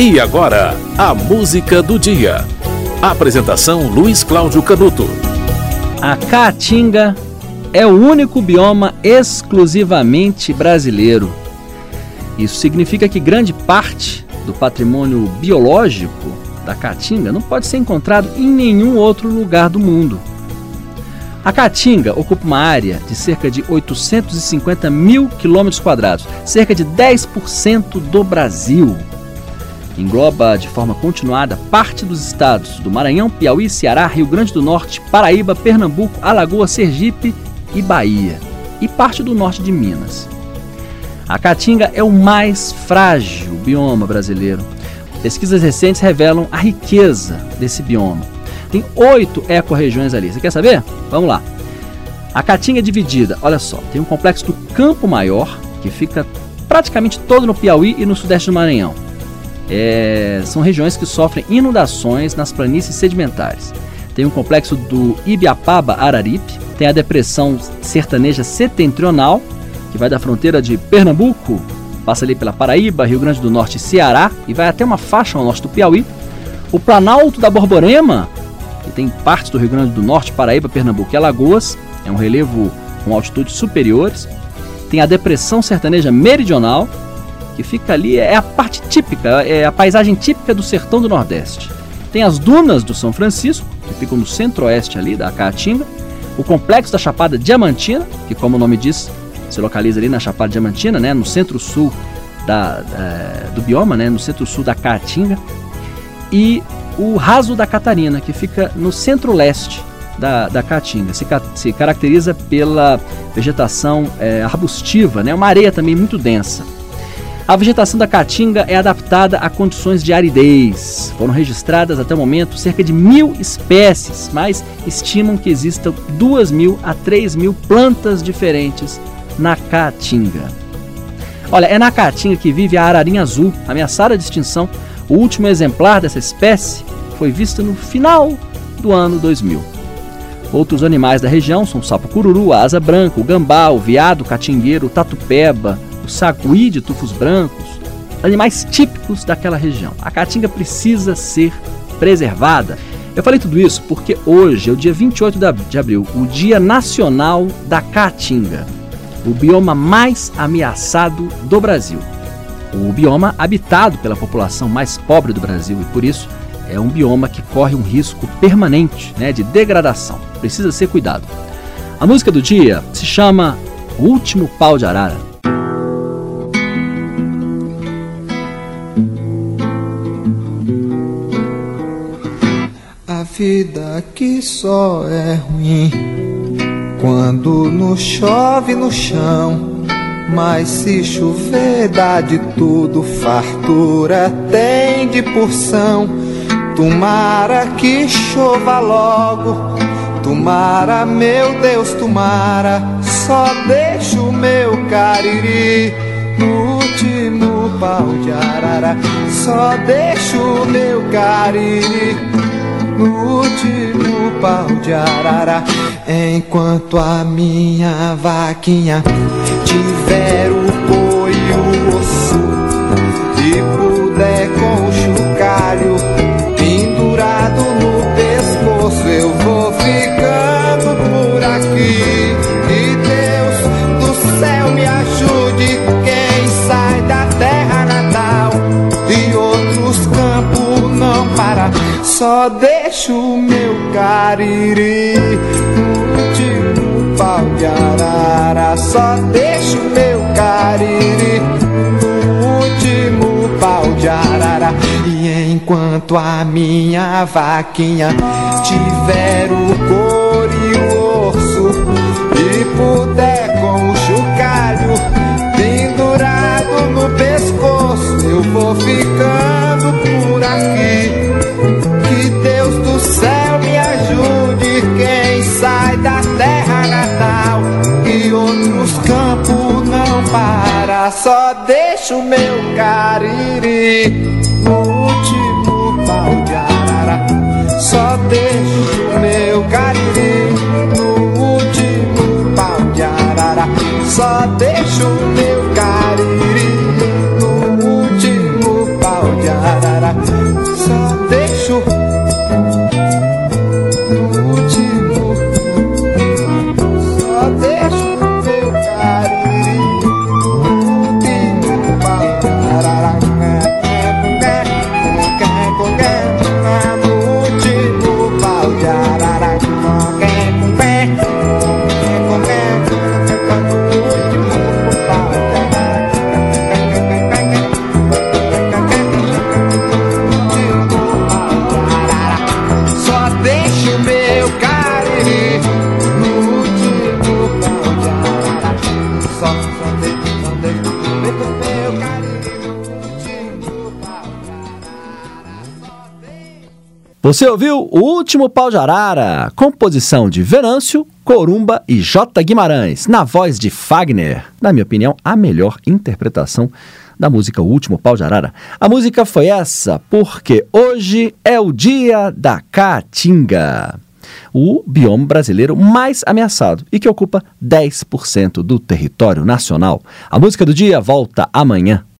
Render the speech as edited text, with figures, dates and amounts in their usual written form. E agora, a música do dia. Apresentação Luiz Cláudio Canuto. A Caatinga é o único bioma exclusivamente brasileiro. Isso significa que grande parte do patrimônio biológico da Caatinga não pode ser encontrado em nenhum outro lugar do mundo. A Caatinga ocupa uma área de cerca de 850 mil quilômetros quadrados, cerca de 10% do Brasil. Engloba de forma continuada parte dos estados do Maranhão, Piauí, Ceará, Rio Grande do Norte, Paraíba, Pernambuco, Alagoas, Sergipe e Bahia, e parte do norte de Minas. A Caatinga é o mais frágil bioma brasileiro. Pesquisas recentes revelam a riqueza desse bioma. Tem 8 ecorregiões ali. Você quer saber? Vamos lá. A Caatinga é dividida, olha só, tem um complexo do Campo Maior, que fica praticamente todo no Piauí e no sudeste do Maranhão. São regiões que sofrem inundações nas planícies sedimentares. Tem o complexo do Ibiapaba Araripe, tem a depressão sertaneja setentrional, que vai da fronteira de Pernambuco, passa ali pela Paraíba, Rio Grande do Norte e Ceará, e vai até uma faixa ao norte do Piauí. O planalto da Borborema, que tem partes do Rio Grande do Norte, Paraíba, Pernambuco e Alagoas, é um relevo com altitudes superiores. Tem a depressão sertaneja meridional, que fica ali, é a parte típica, é a paisagem típica do sertão do Nordeste. Tem as dunas do São Francisco, que ficam no centro-oeste ali da Caatinga, o complexo da Chapada Diamantina, que como o nome diz, se localiza ali na Chapada Diamantina, né, no centro-sul do bioma, né, no centro-sul da Caatinga, e o Raso da Catarina, que fica no centro-leste da Caatinga. Se caracteriza pela vegetação arbustiva, né, uma areia também muito densa. A vegetação da Caatinga é adaptada a condições de aridez. Foram registradas até o momento cerca de 1.000 espécies, mas estimam que existam 2.000 a 3.000 plantas diferentes na Caatinga. Olha, é na Caatinga que vive a ararinha azul, ameaçada de extinção. O último exemplar dessa espécie foi visto no final do ano 2000. Outros animais da região são o sapo-cururu, a asa branca, o gambá, o veado catingueiro, o tatupeba, sagui de tufos brancos, animais típicos daquela região. A Caatinga precisa ser preservada. Eu falei tudo isso porque hoje é o dia 28 de abril, o Dia Nacional da Caatinga, o bioma mais ameaçado do Brasil. O bioma habitado pela população mais pobre do Brasil e, por isso, é um bioma que corre um risco permanente, né, de degradação. Precisa ser cuidado. A música do dia se chama O Último Pau de Arara. A vida aqui só é ruim quando não chove no chão, mas se chover dá de tudo, fartura tem de porção. Tomara que chova logo, tomara, meu Deus, tomara, só deixa o meu cariri no último pau de arara, só deixa o meu cariri no último pau de arara. Enquanto a minha vaquinha tiver o boi e o osso, e puder com o chocalho pendurado no pescoço, eu vou ficando por aqui. E Deus do céu me ajude quem sai da terra natal e outros campos não para, só deixo o meu cariri no último pau de arara, só deixo o meu cariri no último pau de arara. E enquanto a minha vaquinha tiver o couro e o osso, e puder com o chocalho pendurado no pescoço, eu vou ficando por aqui. Céu me ajude quem sai da terra natal e outros campos não para, só deixa o meu cariri no último pau de arara, só deixa o meu cariri no último pau de arara, só deixa o meu cariri no último pau de arara. Você ouviu O Último Pau de Arara, composição de Venâncio, Corumba e José Guimarães, na voz de Fagner. Na minha opinião, a melhor interpretação da música O Último Pau de Arara. A música foi essa porque hoje é o dia da Caatinga, o bioma brasileiro mais ameaçado e que ocupa 10% do território nacional. A música do dia volta amanhã.